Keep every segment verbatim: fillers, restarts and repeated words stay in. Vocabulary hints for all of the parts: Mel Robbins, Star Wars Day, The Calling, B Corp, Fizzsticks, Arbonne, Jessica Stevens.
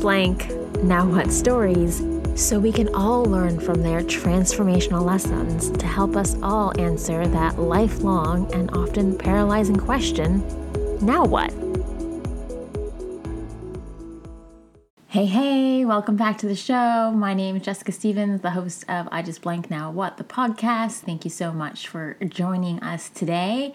blank now what stories so we can all learn from their transformational lessons to help us all answer that lifelong and often paralyzing question, now what? Hey, hey, welcome back to the show. My name is Jessica Stevens, the host of I Just Blank Now What, the podcast. Thank you so much for joining us today.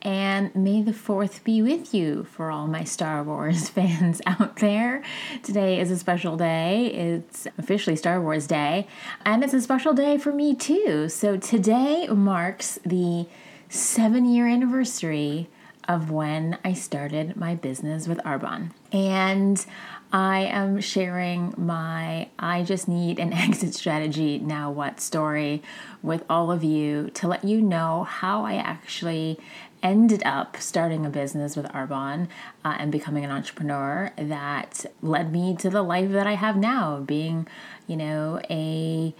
And may the fourth be with you for all my Star Wars fans out there. Today is a special day. It's officially Star Wars Day. And it's a special day for me too. So today marks the seven-year anniversary of when I started my business with Arbonne. And I am sharing my I just need an exit strategy now what story with all of you to let you know how I actually ended up starting a business with Arbonne uh, and becoming an entrepreneur that led me to the life that I have now, being, you know, a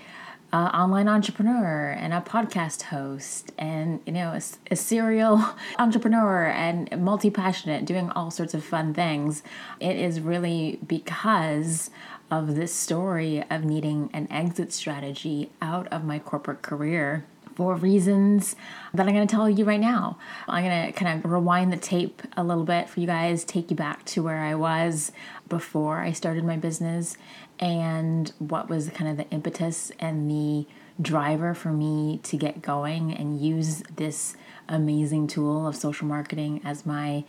uh, online entrepreneur and a podcast host and, you know, a, a serial entrepreneur and multi-passionate, doing all sorts of fun things. It is really because of this story of needing an exit strategy out of my corporate career for reasons that I'm going to tell you right now. I'm going to kind of rewind the tape a little bit for you guys, take you back to where I was before I started my business and what was kind of the impetus and the driver for me to get going and use this amazing tool of social marketing as my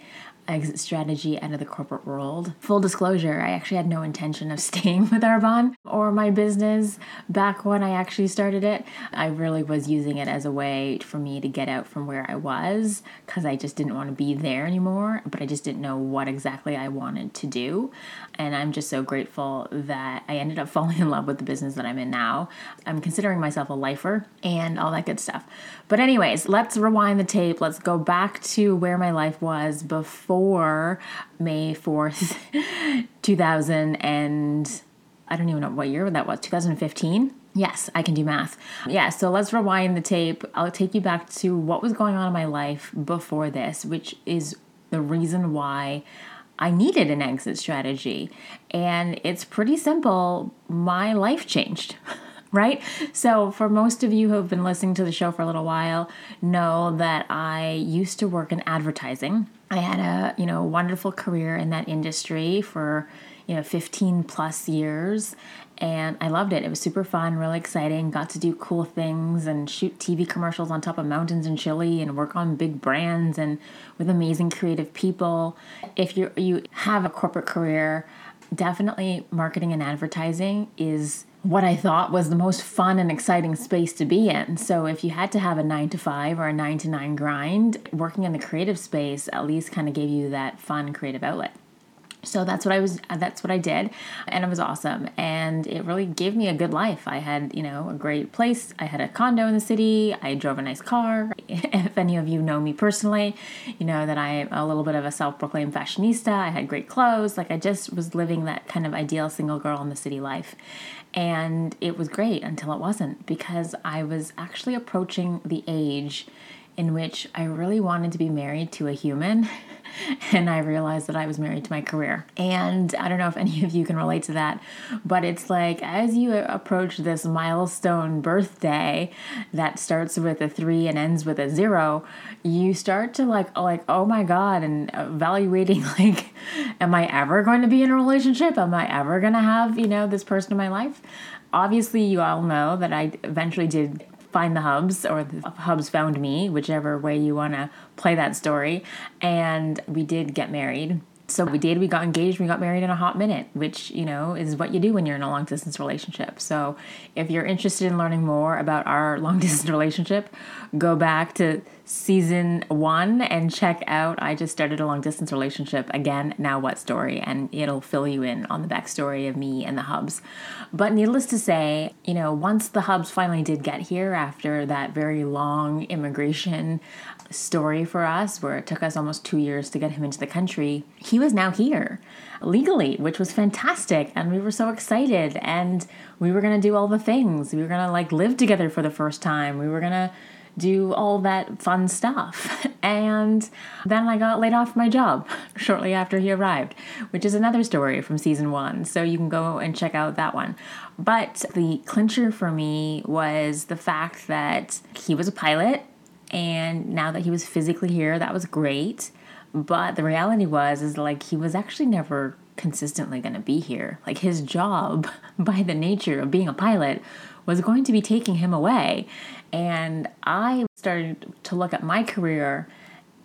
exit strategy out of the corporate world. Full disclosure, I actually had no intention of staying with Arbonne or my business back when I actually started it. I really was using it as a way for me to get out from where I was because I just didn't want to be there anymore, but I just didn't know what exactly I wanted to do. And I'm just so grateful that I ended up falling in love with the business that I'm in now. I'm considering myself a lifer and all that good stuff. But anyways, let's rewind the tape. Let's go back to where my life was before Or May fourth, two thousand, and I don't even know what year that was, two thousand fifteen. Yes, I can do math. Yeah, so let's rewind the tape. I'll take you back to what was going on in my life before this, which is the reason why I needed an exit strategy. And it's pretty simple. My life changed. Right? So for most of you who have been listening to the show for a little while, know that I used to work in advertising. I had a, you know, wonderful career in that industry for, you know, fifteen plus years, and I loved it. It was super fun, really exciting, got to do cool things and shoot T V commercials on top of mountains in Chile and work on big brands and with amazing creative people. If you you have a corporate career, definitely marketing and advertising is what I thought was the most fun and exciting space to be in. So if you had to have a nine to five or a nine to nine grind, working in the creative space at least kind of gave you that fun creative outlet. So that's what I was, that's what I did. And it was awesome. And it really gave me a good life. I had, you know, a great place. I had a condo in the city. I drove a nice car. If any of you know me personally, you know that I'm a little bit of a self-proclaimed fashionista. I had great clothes. Like I just was living that kind of ideal single girl in the city life. And it was great until it wasn't, because I was actually approaching the age in which I really wanted to be married to a human, and I realized that I was married to my career. And I don't know if any of you can relate to that, but it's like as you approach this milestone birthday that starts with a three and ends with a zero, you start to like, like oh my God, and evaluating like, am I ever going to be in a relationship? Am I ever going to have, you know, this person in my life? Obviously, you all know that I eventually did find the hubs, or the hubs found me, whichever way you want to play that story. And we did get married. So we dated, we got engaged, we got married in a hot minute, which, you know, is what you do when you're in a long-distance relationship. So if you're interested in learning more about our long-distance relationship, go back to season one and check out I Just Started a Long-Distance Relationship, again, Now What Story, and it'll fill you in on the backstory of me and the hubs. But needless to say, you know, once the hubs finally did get here after that very long immigration story for us, where it took us almost two years to get him into the country, he was now here legally, which was fantastic. And we were so excited, and we were going to do all the things. We were going to like live together for the first time. We were going to do all that fun stuff. And then I got laid off my job shortly after he arrived, which is another story from season one. So you can go and check out that one. But the clincher for me was the fact that he was a pilot. And now that he was physically here, that was great. But the reality was, is like he was actually never consistently going to be here. Like his job, by the nature of being a pilot, was going to be taking him away. And I started to look at my career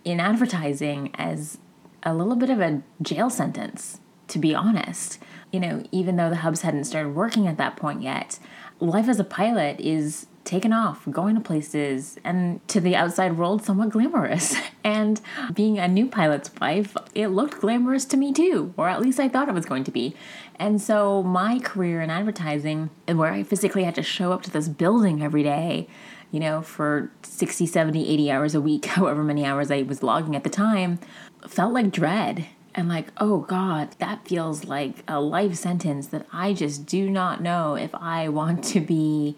in advertising as a little bit of a jail sentence, to be honest. You know, even though the hubs hadn't started working at that point yet, life as a pilot is taking off, going to places, and to the outside world, somewhat glamorous. And being a new pilot's wife, it looked glamorous to me too, or at least I thought it was going to be. And so my career in advertising, where I physically had to show up to this building every day, you know, for sixty, seventy, eighty hours a week, however many hours I was logging at the time, felt like dread. And like, oh God, that feels like a life sentence that I just do not know if I want to be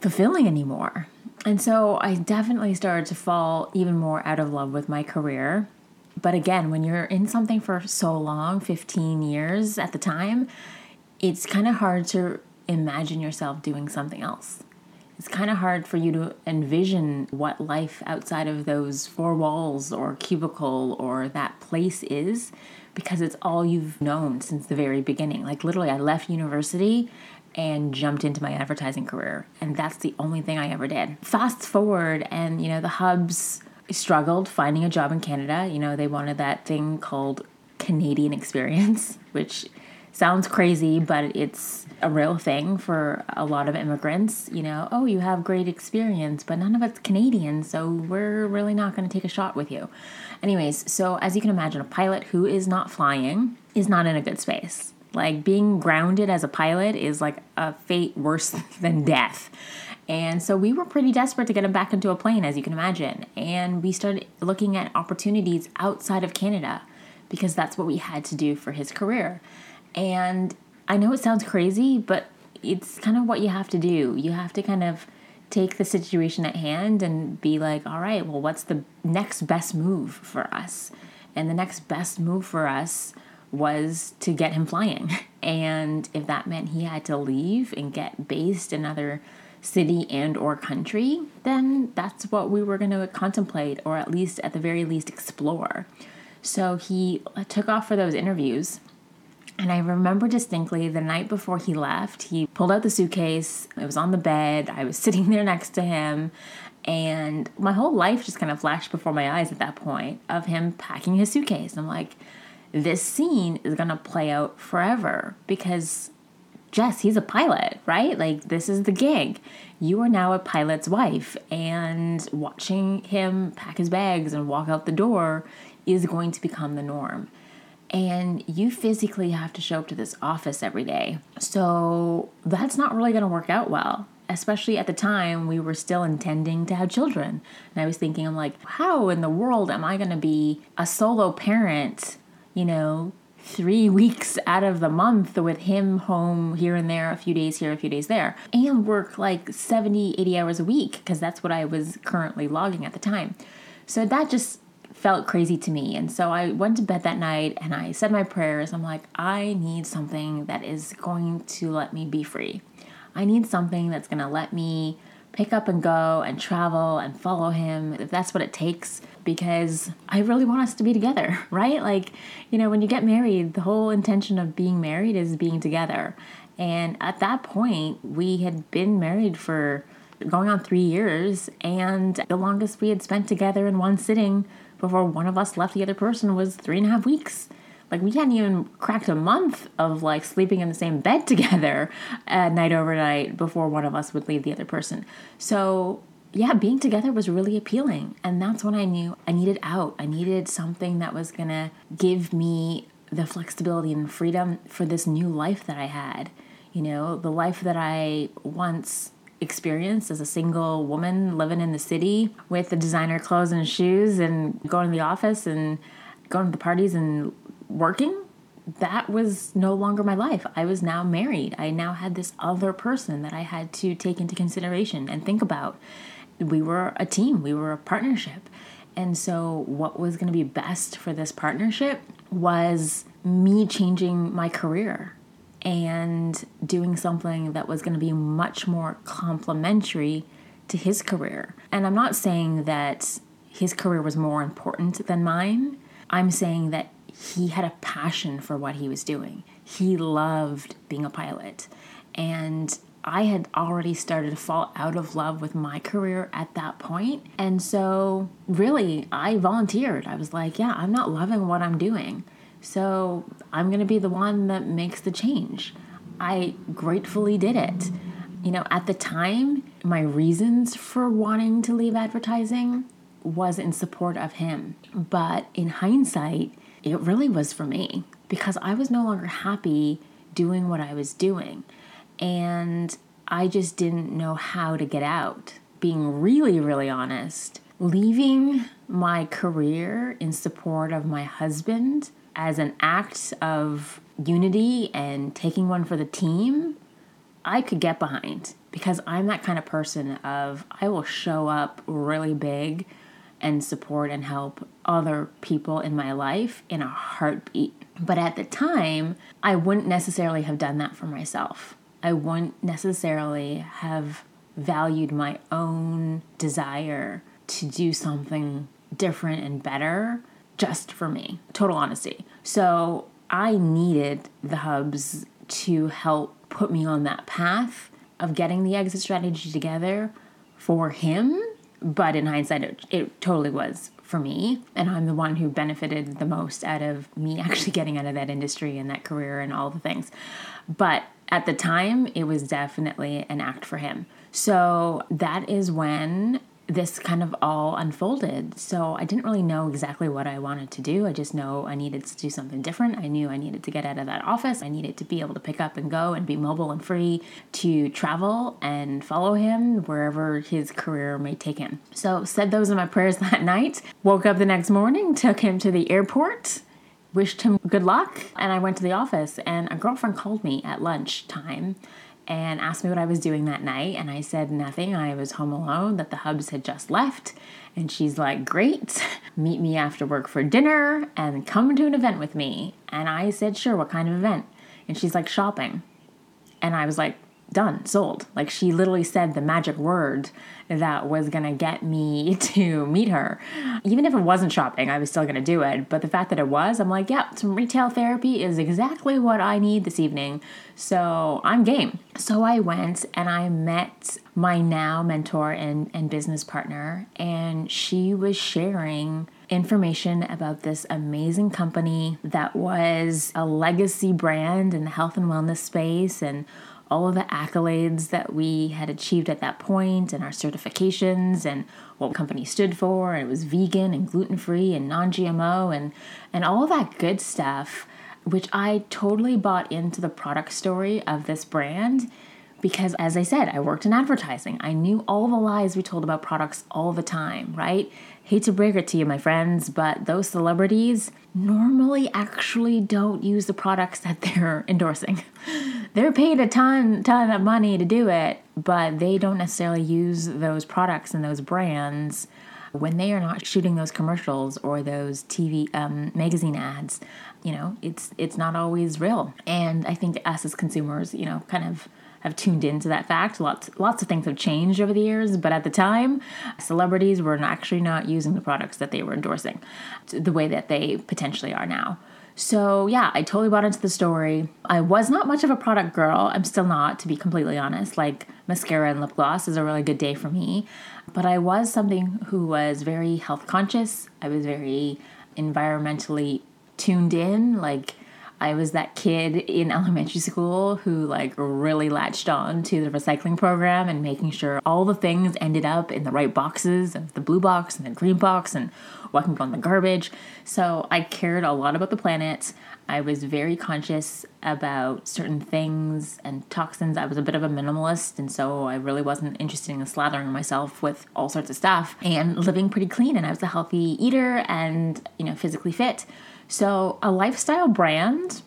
fulfilling anymore. And so I definitely started to fall even more out of love with my career. But again, when you're in something for so long, fifteen years at the time, it's kind of hard to imagine yourself doing something else. It's kind of hard for you to envision what life outside of those four walls or cubicle or that place is, because it's all you've known since the very beginning. Like literally, I left university and jumped into my advertising career, and that's the only thing I ever did. Fast forward, and you know, the hubs struggled finding a job in Canada. You know, they wanted that thing called Canadian experience, which sounds crazy, but it's a real thing for a lot of immigrants. You know, oh, you have great experience, but none of it's Canadian, so we're really not going to take a shot with you. Anyways, so as you can imagine, a pilot who is not flying is not in a good space. Like being grounded as a pilot is like a fate worse than death. And so we were pretty desperate to get him back into a plane, as you can imagine. And we started looking at opportunities outside of Canada, because that's what we had to do for his career. And I know it sounds crazy, but it's kind of what you have to do. You have to kind of take the situation at hand and be like, all right, well, what's the next best move for us? And the next best move for us was to get him flying. And if that meant he had to leave and get based in another city and or country, then that's what we were going to contemplate, or at least at the very least explore. So he took off for those interviews. And I remember distinctly the night before he left, he pulled out the suitcase. It was on the bed. I was sitting there next to him. And my whole life just kind of flashed before my eyes at that point of him packing his suitcase. I'm like, this scene is going to play out forever, because Jess, he's a pilot, right? Like, this is the gig. You are now a pilot's wife, and watching him pack his bags and walk out the door is going to become the norm. And you physically have to show up to this office every day. So that's not really going to work out well. Especially at the time, we were still intending to have children. And I was thinking, I'm like, how in the world am I going to be a solo parent, you know, three weeks out of the month with him home here and there, a few days here, a few days there, and work like seventy, eighty hours a week, because that's what I was currently logging at the time. So that just felt crazy to me. And so I went to bed that night and I said my prayers. I'm like, I need something that is going to let me be free. I need something that's going to let me pick up and go and travel and follow him, if that's what it takes, because I really want us to be together, right? Like, you know, when you get married, the whole intention of being married is being together. And at that point, we had been married for going on three years, and the longest we had spent together in one sitting before one of us left the other person was three and a half weeks. Like, we hadn't even cracked a month of, like, sleeping in the same bed together at night overnight before one of us would leave the other person. So, yeah, being together was really appealing. And that's when I knew I needed out. I needed something that was going to give me the flexibility and freedom for this new life that I had. You know, the life that I once experienced as a single woman living in the city with the designer clothes and shoes and going to the office and going to the parties and working, that was no longer my life. I was now married. I now had this other person that I had to take into consideration and think about. We were a team. We were a partnership. And so what was going to be best for this partnership was me changing my career and doing something that was going to be much more complementary to his career. And I'm not saying that his career was more important than mine. I'm saying that he had a passion for what he was doing. He loved being a pilot. And I had already started to fall out of love with my career at that point. And so really, I volunteered. I was like, yeah, I'm not loving what I'm doing. So I'm going to be the one that makes the change. I gratefully did it. You know, at the time, my reasons for wanting to leave advertising was in support of him. But in hindsight, it really was for me because I was no longer happy doing what I was doing. And I just didn't know how to get out. Being really, really honest, leaving my career in support of my husband as an act of unity and taking one for the team, I could get behind because I'm that kind of person of I will show up really big and support and help other people in my life in a heartbeat. But at the time, I wouldn't necessarily have done that for myself. I wouldn't necessarily have valued my own desire to do something different and better just for me, total honesty. So I needed the hubs to help put me on that path of getting the exit strategy together for him. But in hindsight, it, it totally was for me. And I'm the one who benefited the most out of me actually getting out of that industry and that career and all the things. But at the time, it was definitely an act for him. So that is when this kind of all unfolded. So I didn't really know exactly what I wanted to do. I just know I needed to do something different. I knew I needed to get out of that office. I needed to be able to pick up and go and be mobile and free to travel and follow him wherever his career may take him. So said those in my prayers that night, woke up the next morning, took him to the airport, wished him good luck. And I went to the office and a girlfriend called me at lunchtime and asked me what I was doing that night. And I said nothing. I was home alone, that the hubs had just left. And she's like, great, meet me after work for dinner and come to an event with me. And I said, sure, what kind of event? And she's like, shopping. And I was like, done, sold. Like, she literally said the magic word that was going to get me to meet her. Even if it wasn't shopping, I was still going to do it. But the fact that it was, I'm like, yeah, some retail therapy is exactly what I need this evening. So I'm game. So I went and I met my now mentor and, and business partner, and she was sharing information about this amazing company that was a legacy brand in the health and wellness space and all of the accolades that we had achieved at that point and our certifications and what the company stood for. And it was vegan and gluten-free and non G M O and, and all that good stuff, which I totally bought into the product story of this brand because, as I said, I worked in advertising. I knew all the lies we told about products all the time, right? Hate to break it to you, my friends, but those celebrities normally actually don't use the products that they're endorsing. They're paid a ton, ton of money to do it, but they don't necessarily use those products and those brands when they are not shooting those commercials or those T V um, magazine ads. You know, it's it's not always real. And I think us as consumers, you know, kind of have tuned into that fact. Lots lots of things have changed over the years, but at the time, celebrities were actually not using the products that they were endorsing the way that they potentially are now. So yeah, I totally bought into the story. I was not much of a product girl. I'm still not, to be completely honest. Like, mascara and lip gloss is a really good day for me. But I was something who was very health conscious. I was very environmentally tuned in. Like, I was that kid in elementary school who like really latched on to the recycling program and making sure all the things ended up in the right boxes, and the blue box and the green box, and what can go in the garbage. So I cared a lot about the planet. I was very conscious about certain things and toxins. I was a bit of a minimalist, and so I really wasn't interested in slathering myself with all sorts of stuff, and living pretty clean, and I was a healthy eater and, you know, physically fit. So a lifestyle brand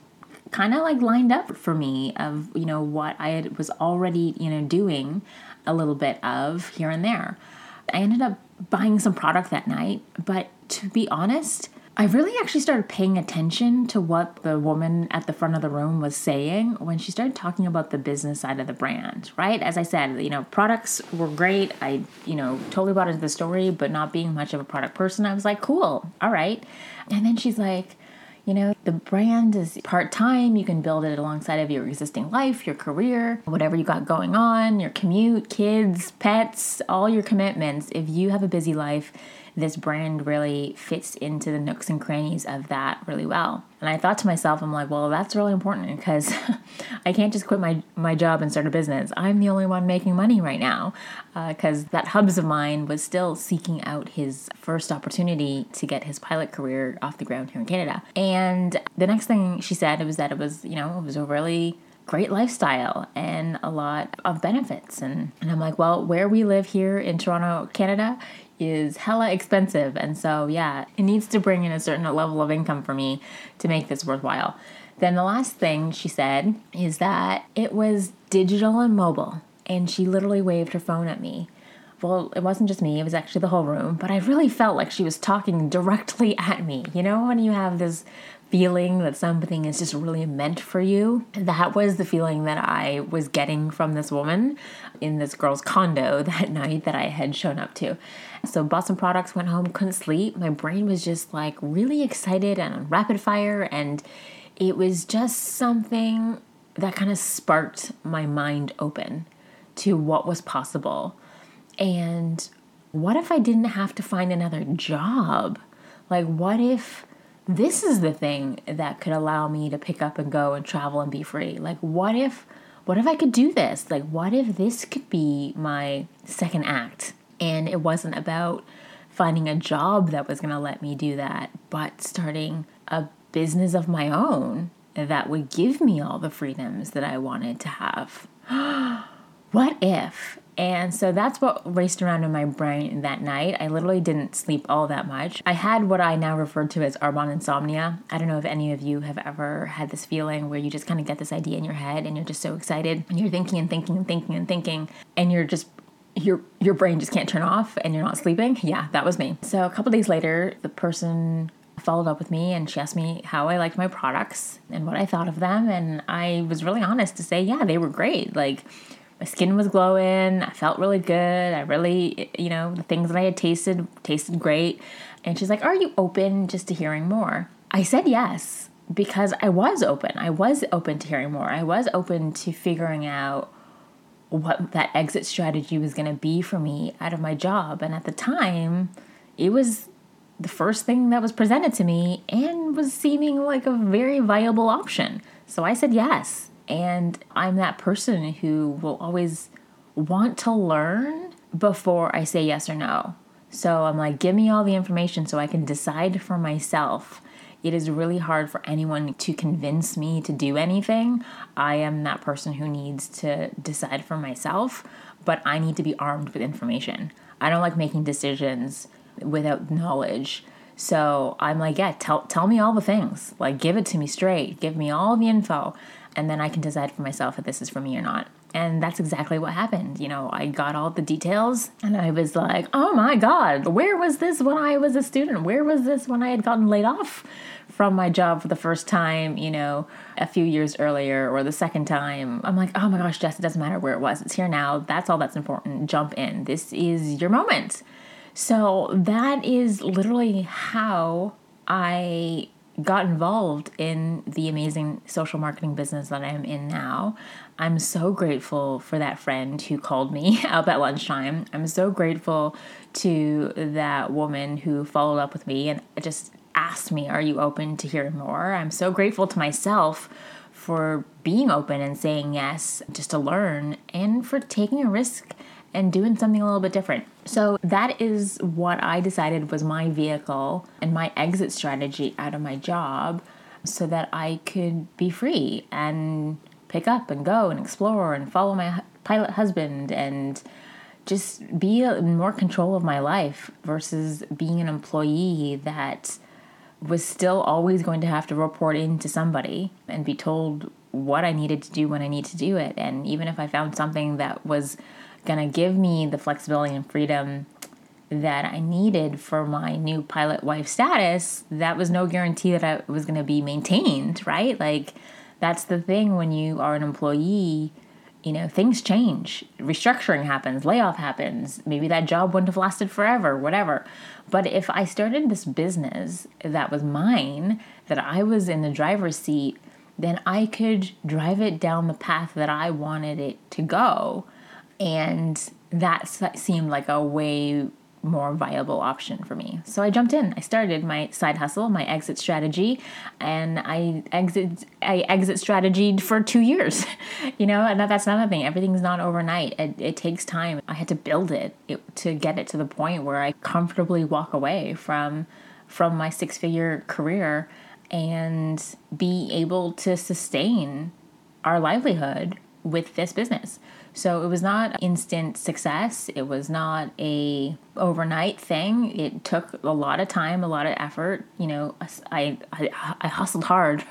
kind of like lined up for me of, you know, what I had, was already, you know, doing a little bit of here and there. I ended up buying some product that night, but to be honest, I really actually started paying attention to what the woman at the front of the room was saying when she started talking about the business side of the brand, right? As I said, you know, products were great. I, you know, totally bought into the story, but not being much of a product person, I was like, cool, all right. And then she's like, you know, the brand is part-time. You can build it alongside of your existing life, your career, whatever you got going on, your commute, kids, pets, all your commitments. If you have a busy life, this brand really fits into the nooks and crannies of that really well. And I thought to myself, I'm like, well, that's really important because I can't just quit my, my job and start a business. I'm the only one making money right now because uh, that Hubs of mine was still seeking out his first opportunity to get his pilot career off the ground here in Canada. And the next thing she said was that it was, you know, it was a really great lifestyle and a lot of benefits. And, and I'm like, well, where we live here in Toronto, Canada, is hella expensive, and so yeah, it needs to bring in a certain level of income for me to make this worthwhile. Then the last thing she said is that it was digital and mobile, and she literally waved her phone at me. Well, it wasn't just me, it was actually the whole room, but I really felt like she was talking directly at me. You know when you have this feeling that something is just really meant for you? That was the feeling that I was getting from this woman in this girl's condo that night that I had shown up to. So bought some products, went home, couldn't sleep. My brain was just like really excited and on rapid fire, and it was just something that kind of sparked my mind open to what was possible. And what if I didn't have to find another job? Like, what if this is the thing that could allow me to pick up and go and travel and be free? Like, what if, what if I could do this? Like, what if this could be my second act? And it wasn't about finding a job that was going to let me do that, but starting a business of my own that would give me all the freedoms that I wanted to have. What if? And so that's what raced around in my brain that night. I literally didn't sleep all that much. I had what I now refer to as Arbonne insomnia. I don't know if any of you have ever had this feeling where you just kind of get this idea in your head and you're just so excited and you're thinking and thinking and thinking and thinking and you're just, your your brain just can't turn off and you're not sleeping. Yeah, that was me. So a couple days later, the person followed up with me and she asked me how I liked my products and what I thought of them. And I was really honest to say, yeah, they were great. Like, my skin was glowing. I felt really good. I really, you know, the things that I had tasted, tasted great. And she's like, are you open just to hearing more? I said yes, because I was open. I was open to hearing more. I was open to figuring out what that exit strategy was going to be for me out of my job. And at the time, it was the first thing that was presented to me and was seeming like a very viable option. So I said yes. And I'm that person who will always want to learn before I say yes or no. So I'm like, give me all the information so I can decide for myself. It is really hard for anyone to convince me to do anything. I am that person who needs to decide for myself, but I need to be armed with information. I don't like making decisions without knowledge. So I'm like, yeah, tell tell me all the things. Like, give it to me straight. Give me all the info. And then I can decide for myself if this is for me or not. And that's exactly what happened. You know, I got all the details and I was like, oh my God, where was this when I was a student? Where was this when I had gotten laid off from my job for the first time, you know, a few years earlier or the second time? I'm like, oh my gosh, Jess, it doesn't matter where it was. It's here now. That's all that's important. Jump in. This is your moment. So that is literally how I got involved in the amazing social marketing business that I'm in now. I'm so grateful for that friend who called me up at lunchtime. I'm so grateful to that woman who followed up with me and just asked me, are you open to hearing more? I'm so grateful to myself for being open and saying yes, just to learn, and for taking a risk and doing something a little bit different. So that is what I decided was my vehicle and my exit strategy out of my job, so that I could be free and pick up and go and explore and follow my pilot husband and just be in more control of my life versus being an employee that was still always going to have to report in to somebody and be told what I needed to do when I need to do it. And even if I found something that was going to give me the flexibility and freedom that I needed for my new pilot wife status, that was no guarantee that I was going to be maintained, right? Like, that's the thing when you are an employee, you know, things change. Restructuring happens, layoff happens. Maybe that job wouldn't have lasted forever, whatever. But if I started this business that was mine, that I was in the driver's seat, then I could drive it down the path that I wanted it to go. And that seemed like a way more viable option for me. So I jumped in. I started my side hustle, my exit strategy, and I exit I exit strategied for two years. You know, and that's another thing. Everything's not overnight. It, it takes time. I had to build it, it to get it to the point where I comfortably walk away from from my six-figure career and be able to sustain our livelihood with this business. So it was not instant success. It was not a overnight thing. It took a lot of time, a lot of effort. You know, I, I, I hustled hard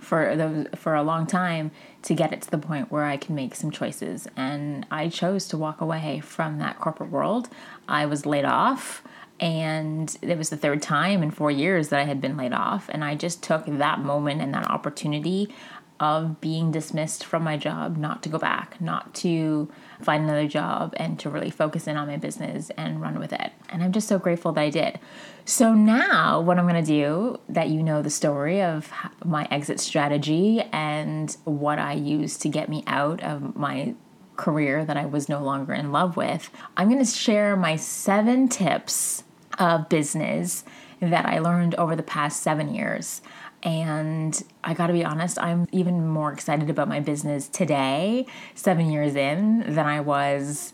for those, for a long time to get it to the point where I can make some choices. And I chose to walk away from that corporate world. I was laid off, and it was the third time in four years that I had been laid off. And I just took that moment and that opportunity of being dismissed from my job, not to go back, not to find another job, and to really focus in on my business and run with it. And I'm just so grateful that I did. So now what I'm going to do, that you know the story of my exit strategy and what I used to get me out of my career that I was no longer in love with, I'm going to share my seven tips of business that I learned over the past seven years. And I gotta be honest, I'm even more excited about my business today, seven years in, than I was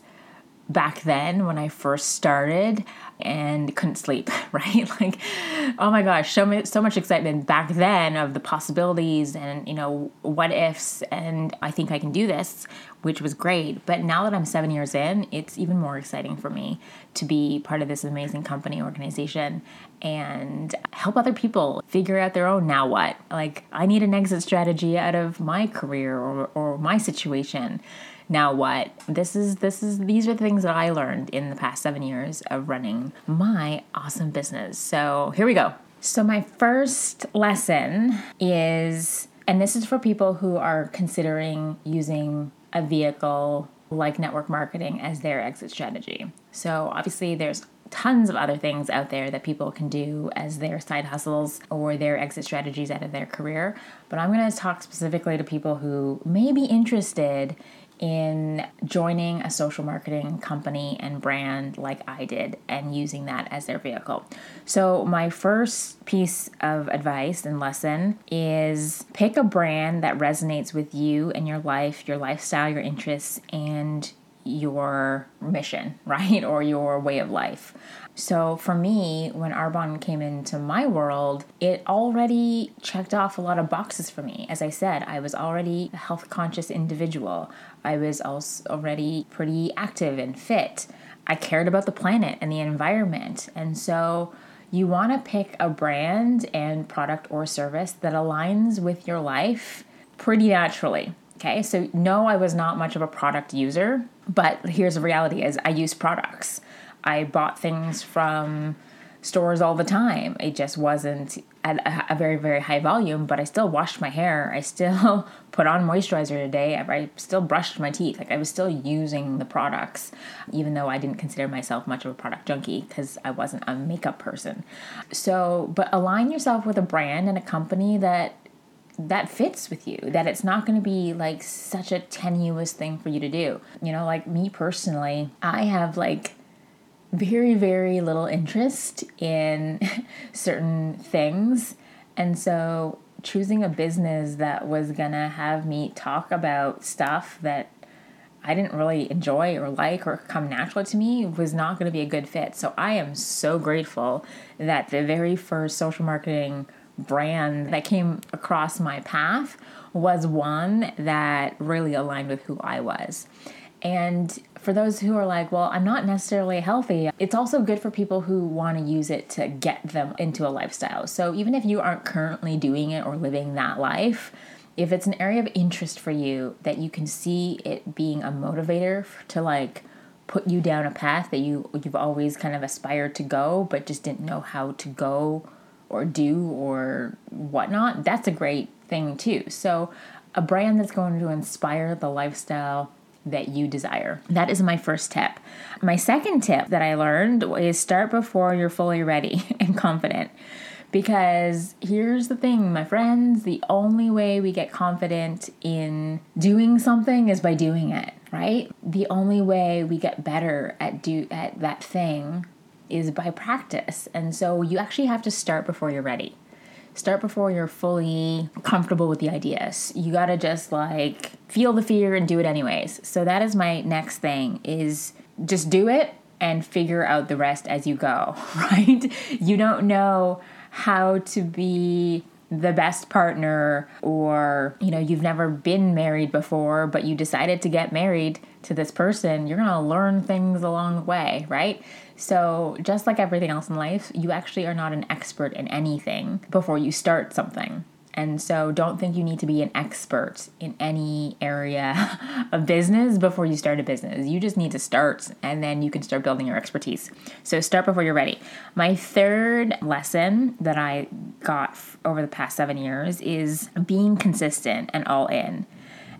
back then when I first started and couldn't sleep, right? Like, oh my gosh, so, so much excitement back then of the possibilities and, you know, what ifs, and I think I can do this, which was great. But now that I'm seven years in, it's even more exciting for me to be part of this amazing company, organization, and help other people figure out their own now what. Like, I need an exit strategy out of my career or, or my situation. Now what? This is this is these are the things that I learned in the past seven years of running my awesome business. So here we go. So my first lesson is, and this is for people who are considering using a vehicle like network marketing as their exit strategy. So obviously there's tons of other things out there that people can do as their side hustles or their exit strategies out of their career. But I'm going to talk specifically to people who may be interested in joining a social marketing company and brand like I did and using that as their vehicle. So my first piece of advice and lesson is pick a brand that resonates with you and your life, your lifestyle, your interests, and your mission, right? Or your way of life. So for me, when Arbonne came into my world, it already checked off a lot of boxes for me. As I said, I was already a health conscious individual. I was also already pretty active and fit. I cared about the planet and the environment. And so you want to pick a brand and product or service that aligns with your life pretty naturally. Okay, so no, I was not much of a product user, but here's the reality is I use products. I bought things from stores all the time. It just wasn't at a very, very high volume, but I still washed my hair. I still put on moisturizer today. I still brushed my teeth. Like, I was still using the products, even though I didn't consider myself much of a product junkie because I wasn't a makeup person. So, but align yourself with a brand and a company that that fits with you, that it's not going to be like such a tenuous thing for you to do. You know, like me personally, I have like very, very little interest in certain things. And so choosing a business that was going to have me talk about stuff that I didn't really enjoy or like or come natural to me was not going to be a good fit. So I am so grateful that the very first social marketing brand that came across my path was one that really aligned with who I was. And for those who are like, well, I'm not necessarily healthy, it's also good for people who want to use it to get them into a lifestyle. So even if you aren't currently doing it or living that life, if it's an area of interest for you that you can see it being a motivator to like put you down a path that you, you've always kind of aspired to go, but just didn't know how to go or do or whatnot, that's a great thing too. So a brand that's going to inspire the lifestyle that you desire. That is my first tip. My second tip that I learned is start before you're fully ready and confident. Because here's the thing, my friends, the only way we get confident in doing something is by doing it, right? The only way we get better at do at that thing is by practice. And so you actually have to start before you're ready. Start before you're fully comfortable with the ideas. You gotta just like feel the fear and do it anyways. So that is my next thing, is just do it and figure out the rest as you go, right? You don't know how to be the best partner, or, you know, you've never been married before, but you decided to get married to this person. You're gonna learn things along the way, right? So just like everything else in life, you actually are not an expert in anything before you start something. And so don't think you need to be an expert in any area of business before you start a business. You just need to start, and then you can start building your expertise. So start before you're ready. My third lesson that I got over the past seven years is being consistent and all in.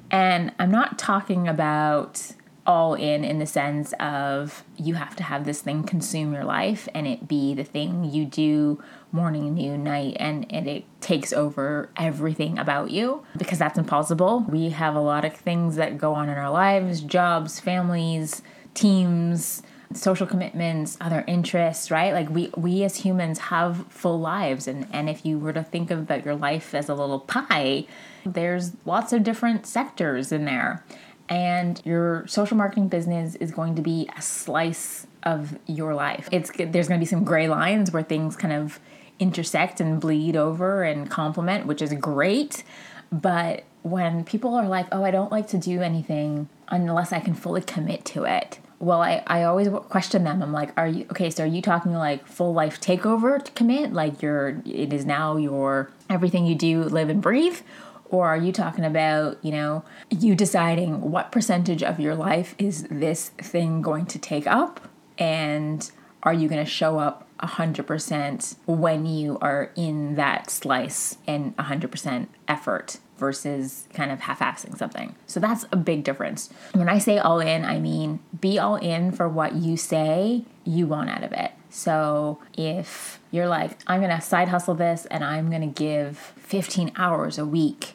And I'm not talking about all in in the sense of you have to have this thing consume your life and it be the thing you do morning, noon, night, and, and it takes over everything about you, because that's impossible. We have a lot of things that go on in our lives: jobs, families, teams, social commitments, other interests, right? Like we, we as humans have full lives. And, and if you were to think about your life as a little pie, there's lots of different sectors in there. And your social marketing business is going to be a slice of your life. It's there's going to be some gray lines where things kind of intersect and bleed over and complement, which is great. But when people are like, oh, I don't like to do anything unless I can fully commit to it. Well, I, I always question them. I'm like, are you, okay, so are you talking like full life takeover to commit? Like you're, it is now your everything you do, live and breathe? Or are you talking about, you know, you deciding what percentage of your life is this thing going to take up? And are you going to show up one hundred percent when you are in that slice and one hundred percent effort versus kind of half-assing something? So that's a big difference. When I say all in, I mean be all in for what you say you want out of it. So if you're like, I'm going to side hustle this and I'm going to give fifteen hours a week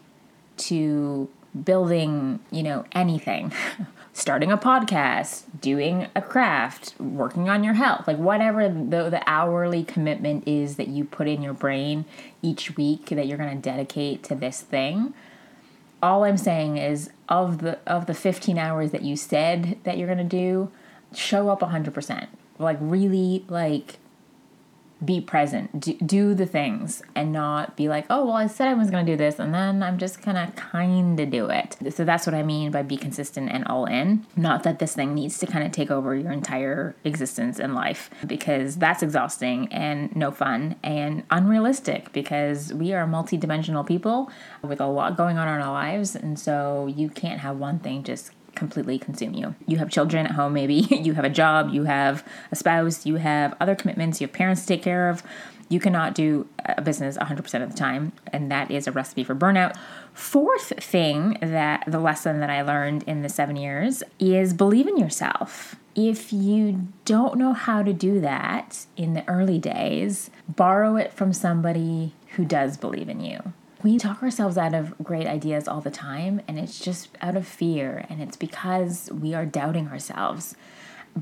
to building, you know, anything, starting a podcast, doing a craft, working on your health, like whatever the, the hourly commitment is that you put in your brain each week that you're going to dedicate to this thing. All I'm saying is of the, of the fifteen hours that you said that you're going to do, show up one hundred percent. Like really like be present, do, do the things, and not be like, oh, well, I said I was going to do this and then I'm just going to kind of do it. So that's what I mean by be consistent and all in. Not that this thing needs to kind of take over your entire existence and life, because that's exhausting and no fun and unrealistic, because we are multidimensional people with a lot going on in our lives. And so you can't have one thing just completely consume you. You have children at home, maybe. You have a job. You have a spouse. You have other commitments. You have parents to take care of. You cannot do a business one hundred percent of the time, and that is a recipe for burnout. Fourth thing, that the lesson that I learned in the seven years is believe in yourself. If you don't know how to do that in the early days, borrow it from somebody who does believe in you. We talk ourselves out of great ideas all the time, and it's just out of fear, and it's because we are doubting ourselves.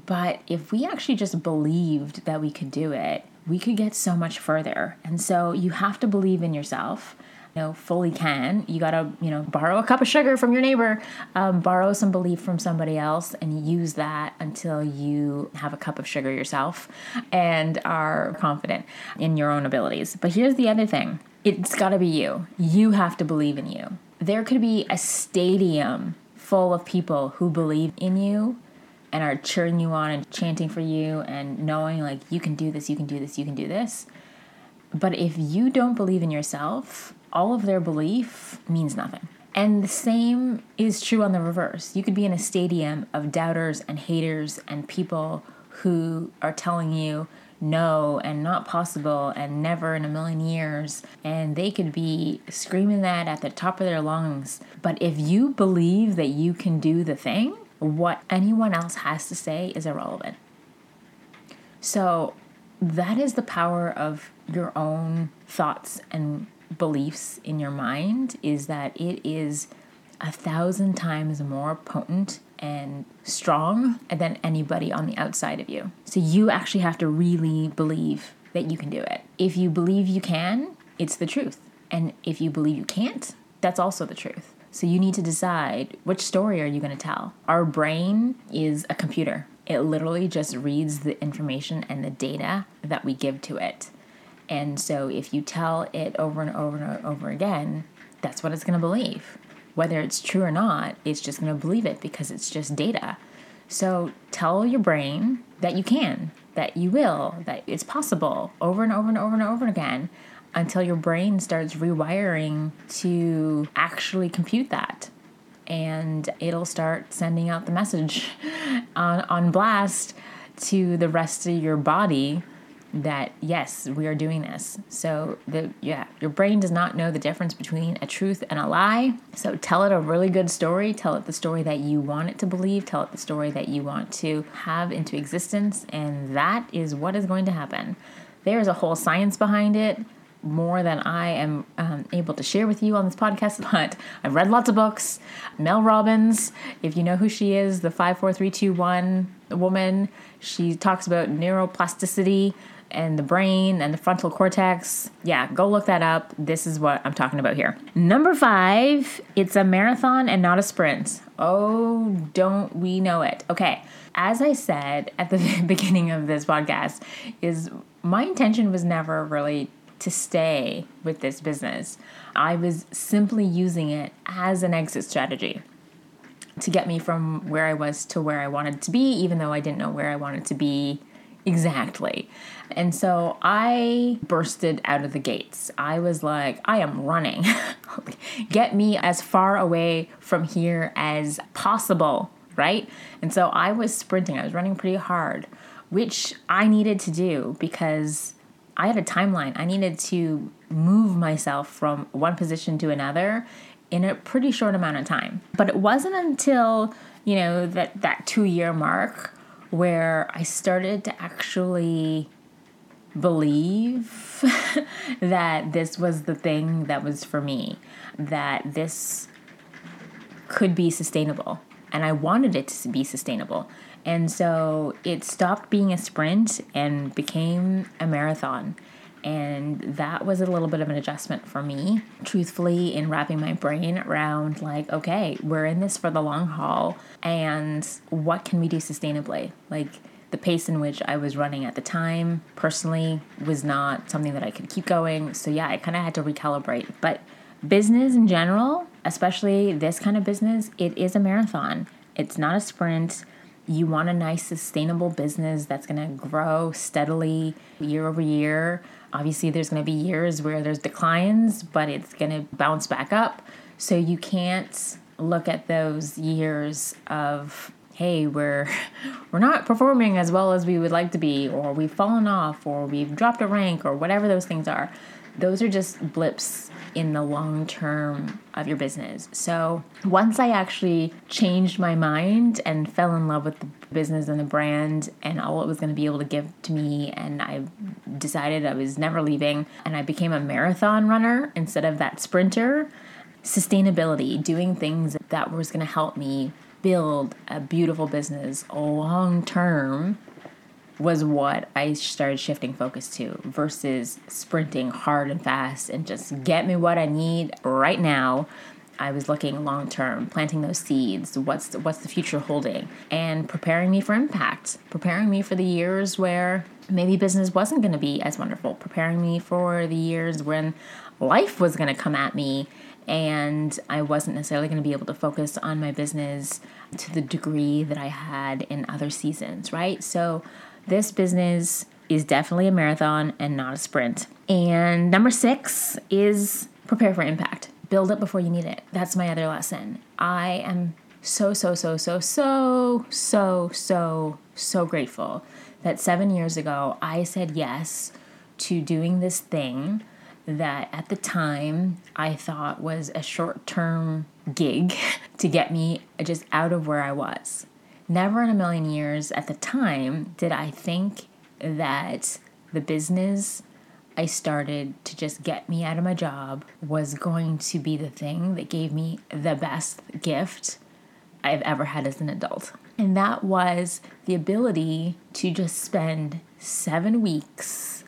But if we actually just believed that we could do it, we could get so much further. And so you have to believe in yourself. You know, fully can. You got to, you know, borrow a cup of sugar from your neighbor, um, borrow some belief from somebody else, and use that until you have a cup of sugar yourself and are confident in your own abilities. But here's the other thing. It's got to be you. You have to believe in you. There could be a stadium full of people who believe in you and are cheering you on and chanting for you and knowing, like, you can do this, you can do this, you can do this. But if you don't believe in yourself, all of their belief means nothing. And the same is true on the reverse. You could be in a stadium of doubters and haters and people who are telling you no and not possible and never in a million years. And they could be screaming that at the top of their lungs. But if you believe that you can do the thing, what anyone else has to say is irrelevant. So that is the power of your own thoughts and beliefs in your mind, is that it is a thousand times more potent and strong than anybody on the outside of you. So you actually have to really believe that you can do it. If you believe you can, it's the truth. And if you believe you can't, that's also the truth. So you need to decide, which story are you going to tell? Our brain is a computer. It literally just reads the information and the data that we give to it. And so if you tell it over and over and over again, that's what it's going to believe. Whether it's true or not, it's just going to believe it because it's just data. So tell your brain that you can, that you will, that it's possible, over and over and over and over again, until your brain starts rewiring to actually compute that. And it'll start sending out the message on, on blast to the rest of your body that, yes, we are doing this. So, the yeah, your brain does not know the difference between a truth and a lie. So tell it a really good story. Tell it the story that you want it to believe. Tell it the story that you want to have into existence. And that is what is going to happen. There's a whole science behind it, more than I am um, able to share with you on this podcast, but I've read lots of books. Mel Robbins, if you know who she is, the five four three two one woman, she talks about neuroplasticity and the brain and the frontal cortex. Yeah, go look that up. This is what I'm talking about here. Number five, it's a marathon and not a sprint. Oh, don't we know it? Okay, as I said at the beginning of this podcast, is my intention was never really to stay with this business. I was simply using it as an exit strategy to get me from where I was to where I wanted to be, even though I didn't know where I wanted to be exactly. And so I bursted out of the gates. I was like, I am running. Get me as far away from here as possible, right? And so I was sprinting. I was running pretty hard, which I needed to do because I had a timeline. I needed to move myself from one position to another in a pretty short amount of time. But it wasn't until, you know, that, that two-year mark where I started to actually believe that this was the thing that was for me, that this could be sustainable. And I wanted it to be sustainable. And so it stopped being a sprint and became a marathon. And that was a little bit of an adjustment for me, truthfully, in wrapping my brain around, like, okay, we're in this for the long haul, and what can we do sustainably? Like, the pace in which I was running at the time, personally, was not something that I could keep going. So yeah, I kind of had to recalibrate. But business in general, especially this kind of business, it is a marathon. It's not a sprint. You want a nice, sustainable business that's going to grow steadily year over year. Obviously, there's going to be years where there's declines, but it's going to bounce back up. So you can't look at those years of, hey, we're we're not performing as well as we would like to be, or we've fallen off, or we've dropped a rank, or whatever those things are. Those are just blips in the long term of your business. So once I actually changed my mind and fell in love with the business and the brand and all it was going to be able to give to me, and I decided I was never leaving, and I became a marathon runner instead of that sprinter, sustainability, doing things that was going to help me build a beautiful business long term, was what I started shifting focus to, versus sprinting hard and fast and just get me what I need right now. I was looking long term, planting those seeds, what's the, what's the future holding, and preparing me for impact, preparing me for the years where maybe business wasn't going to be as wonderful, preparing me for the years when life was going to come at me and I wasn't necessarily going to be able to focus on my business to the degree that I had in other seasons, right? So this business is definitely a marathon and not a sprint. And number six is prepare for impact. Build it before you need it. That's my other lesson. I am so, so, so, so, so, so, so, so grateful that seven years ago I said yes to doing this thing that at the time I thought was a short-term gig to get me just out of where I was. Never in a million years at the time did I think that the business I started to just get me out of my job was going to be the thing that gave me the best gift I've ever had as an adult. And that was the ability to just spend seven weeks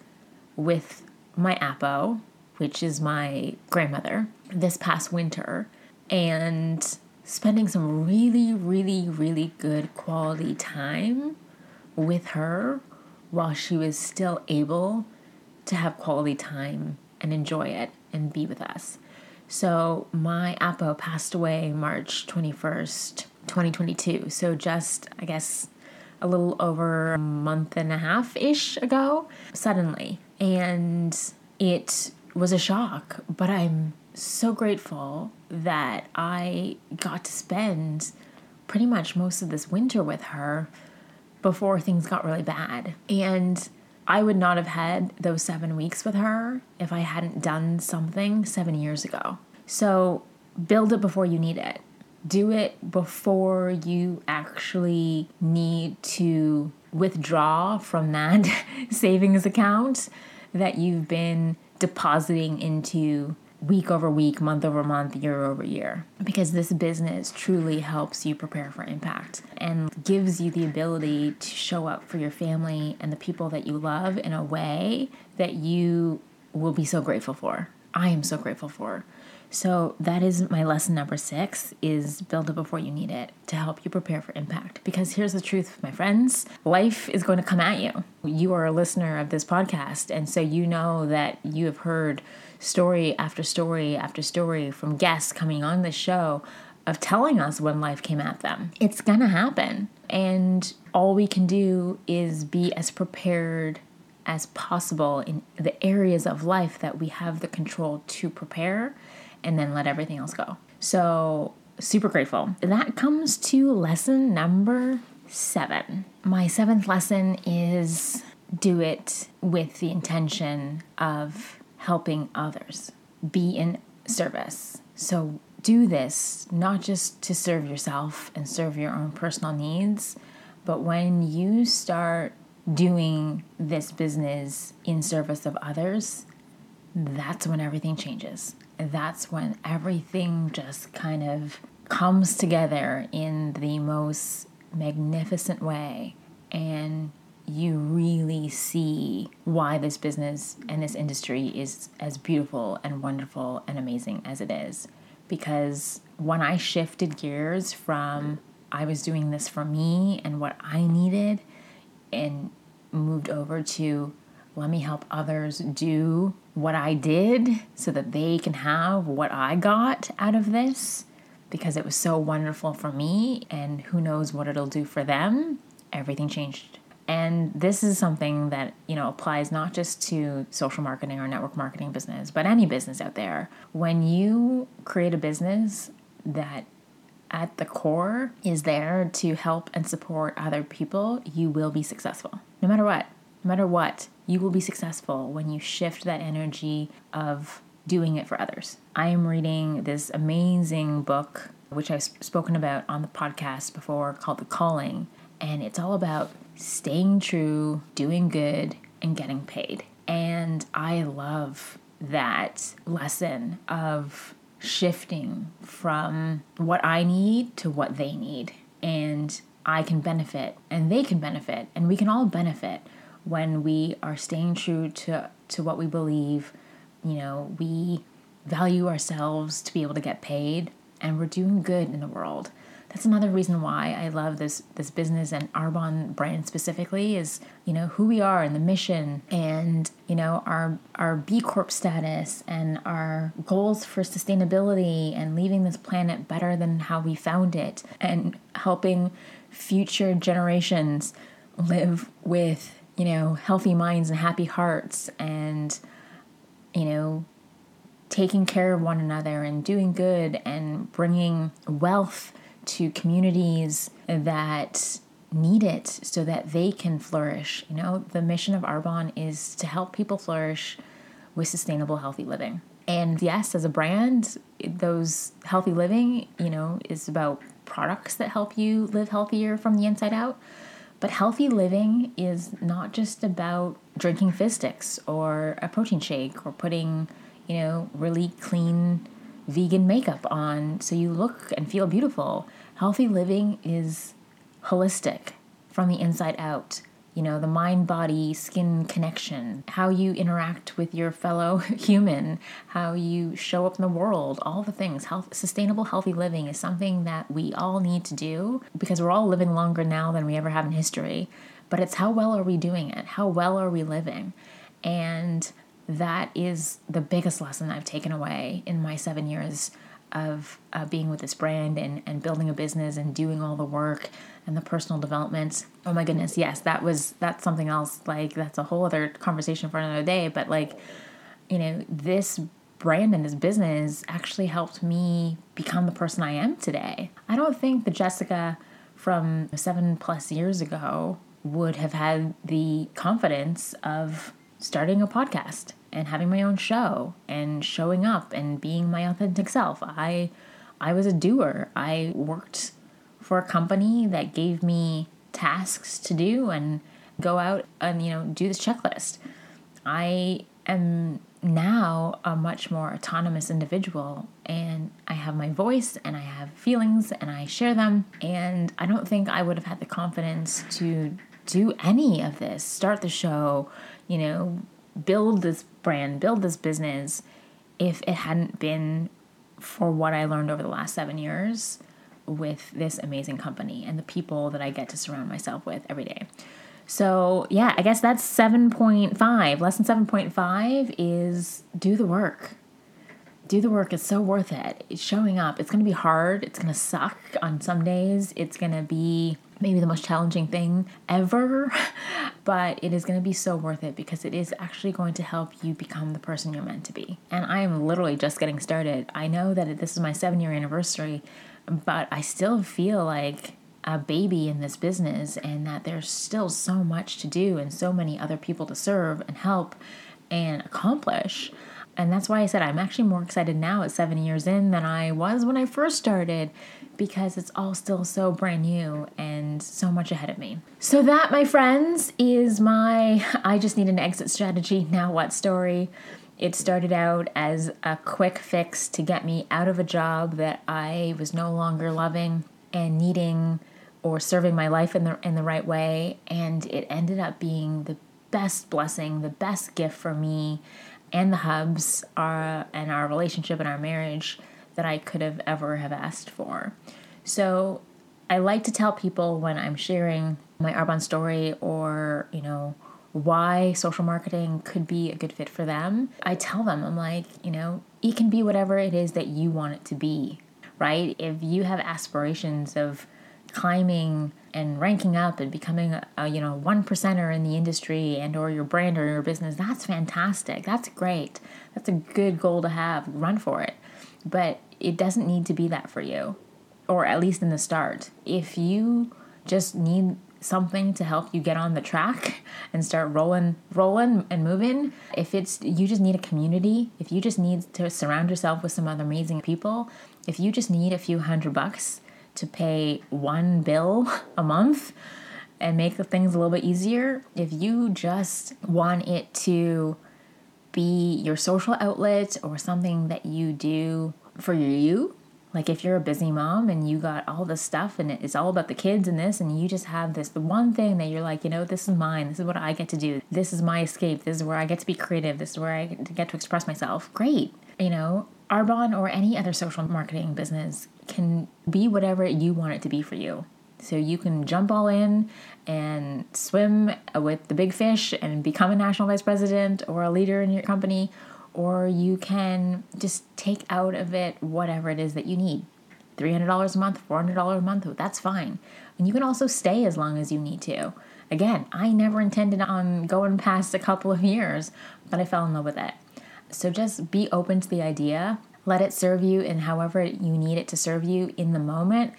with my Apo, which is my grandmother, this past winter, and spending some really, really, really good quality time with her while she was still able to have quality time and enjoy it and be with us. So my Apo passed away March twenty-first, twenty twenty-two. So just, I guess, a little over a month and a half-ish ago, suddenly. And it was a shock, but I'm so grateful that I got to spend pretty much most of this winter with her before things got really bad. And I would not have had those seven weeks with her if I hadn't done something seven years ago. So build it before you need it. Do it before you actually need to withdraw from that savings account that you've been depositing into week over week, month over month, year over year, because this business truly helps you prepare for impact and gives you the ability to show up for your family and the people that you love in a way that you will be so grateful for. I am so grateful for. So that is my lesson number six, is build it before you need it, to help you prepare for impact. Because here's the truth, my friends, life is going to come at you. You are a listener of this podcast, and so you know that you have heard story after story after story from guests coming on the show of telling us when life came at them. It's going to happen. And all we can do is be as prepared as possible in the areas of life that we have the control to prepare, and then let everything else go. So super grateful. That comes to lesson number seven. My seventh lesson is do it with the intention of helping others. Be in service. So do this not just to serve yourself and serve your own personal needs, but when you start doing this business in service of others, that's when everything changes. That's when everything just kind of comes together in the most magnificent way, and you really see why this business and this industry is as beautiful and wonderful and amazing as it is. Because when I shifted gears from I was doing this for me and what I needed, and moved over to let me help others do what I did so that they can have what I got out of this, because it was so wonderful for me and who knows what it'll do for them, everything changed. And this is something that, you know, applies not just to social marketing or network marketing business, but any business out there. When you create a business that at the core is there to help and support other people, you will be successful. No matter what, no matter what, you will be successful when you shift that energy of doing it for others. I am reading this amazing book, which I've spoken about on the podcast before, called The Calling. And it's all about staying true, doing good, and getting paid. And I love that lesson of shifting from what I need to what they need. And I can benefit, and they can benefit, and we can all benefit when we are staying true to, to what we believe. You know, we value ourselves to be able to get paid, and we're doing good in the world. That's another reason why I love this this business and Arbonne brand specifically is, you know, who we are and the mission and, you know, our our B Corp status and our goals for sustainability and leaving this planet better than how we found it and helping future generations live with, you know, healthy minds and happy hearts and, you know, taking care of one another and doing good and bringing wealth to communities that need it so that they can flourish. You know, the mission of Arbonne is to help people flourish with sustainable, healthy living. And yes, as a brand, those healthy living, you know, is about products that help you live healthier from the inside out. But healthy living is not just about drinking Fizzsticks or a protein shake or putting, you know, really clean vegan makeup on so you look and feel beautiful. Healthy living is holistic from the inside out. You know, the mind, body, skin connection, how you interact with your fellow human, how you show up in the world, all the things. Health, sustainable, healthy living is something that we all need to do because we're all living longer now than we ever have in history. But it's how well are we doing it? How well are we living? And that is the biggest lesson I've taken away in my seven years of uh, being with this brand and, and building a business and doing all the work and the personal development. Oh my goodness, yes, that was that's something else. Like, that's a whole other conversation for another day. But like, you know, this brand and this business actually helped me become the person I am today. I don't think the Jessica from seven plus years ago would have had the confidence of starting a podcast and having my own show and showing up and being my authentic self. I I was a doer. I worked for a company that gave me tasks to do and go out and, you know, do this checklist. I am now a much more autonomous individual, and I have my voice and I have feelings and I share them. And I don't think I would have had the confidence to do any of this, start the show, you know, build this brand, build this business, if it hadn't been for what I learned over the last seven years with this amazing company and the people that I get to surround myself with every day. So yeah, I guess that's seven point five. Lesson seven point five is do the work. Do the work. It's so worth it. It's showing up. It's going to be hard. It's going to suck on some days. It's going to be maybe the most challenging thing ever, but it is going to be so worth it because it is actually going to help you become the person you're meant to be. And I am literally just getting started. I know that this is my seven-year anniversary, but I still feel like a baby in this business and that there's still so much to do and so many other people to serve and help and accomplish. And that's why I said I'm actually more excited now at seven years in than I was when I first started, because it's all still so brand new and so much ahead of me. So that, my friends, is my I just need an exit strategy, now what story. It started out as a quick fix to get me out of a job that I was no longer loving and needing or serving my life in the in the right way. And it ended up being the best blessing, the best gift for me and the hubs are, and our relationship and our marriage that I could have ever have asked for. So I like to tell people when I'm sharing my Arbonne story or, you know, why social marketing could be a good fit for them. I tell them, I'm like, you know, it can be whatever it is that you want it to be, right? If you have aspirations of climbing and ranking up and becoming a, a you know one percenter in the industry and or your brand or your business, that's fantastic. That's great. That's a good goal to have. Run for it. But it doesn't need to be that for you. or at least in the start, if you just need something to help you get on the track and start rolling rolling and moving, if it's you just need a community, if you just need to surround yourself with some other amazing people, if you just need a few hundred bucks to pay one bill a month and make things a little bit easier, if you just want it to be your social outlet or something that you do for you, like if you're a busy mom and you got all this stuff and it's all about the kids and this, and you just have this, the one thing that you're like, you know, this is mine. This is what I get to do. This is my escape. This is where I get to be creative. This is where I get to express myself. Great. You know, Arbonne or any other social marketing business can be whatever you want it to be for you. So you can jump all in and swim with the big fish and become a national vice president or a leader in your company, or you can just take out of it whatever it is that you need. three hundred dollars a month, four hundred dollars a month, that's fine. And you can also stay as long as you need to. Again, I never intended on going past a couple of years, but I fell in love with it. So just be open to the idea. Let it serve you in however you need it to serve you in the moment,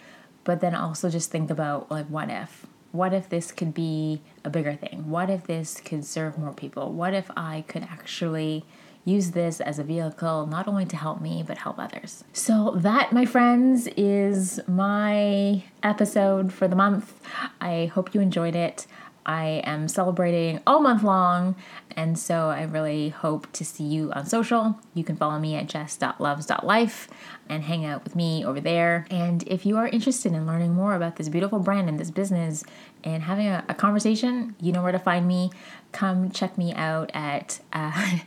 but then also just think about, like, what if? What if this could be a bigger thing? What if this could serve more people? What if I could actually use this as a vehicle, not only to help me, but help others? So that, my friends, is my episode for the month. I hope you enjoyed it. I am celebrating all month long, and so I really hope to see you on social. You can follow me at jess dot loves dot life and hang out with me over there. And if you are interested in learning more about this beautiful brand and this business and having a, a conversation, you know where to find me. Come check me out at uh,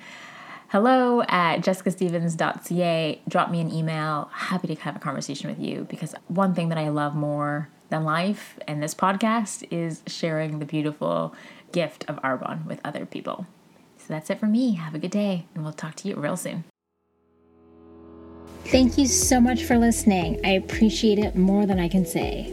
hello at jessica stevens dot c a. Drop me an email. Happy to have a conversation with you, because one thing that I love more than life and this podcast is sharing the beautiful gift of Arbonne with other people. So that's it for me. Have a good day, and we'll talk to you real soon. Thank you so much for listening. I appreciate it more than I can say.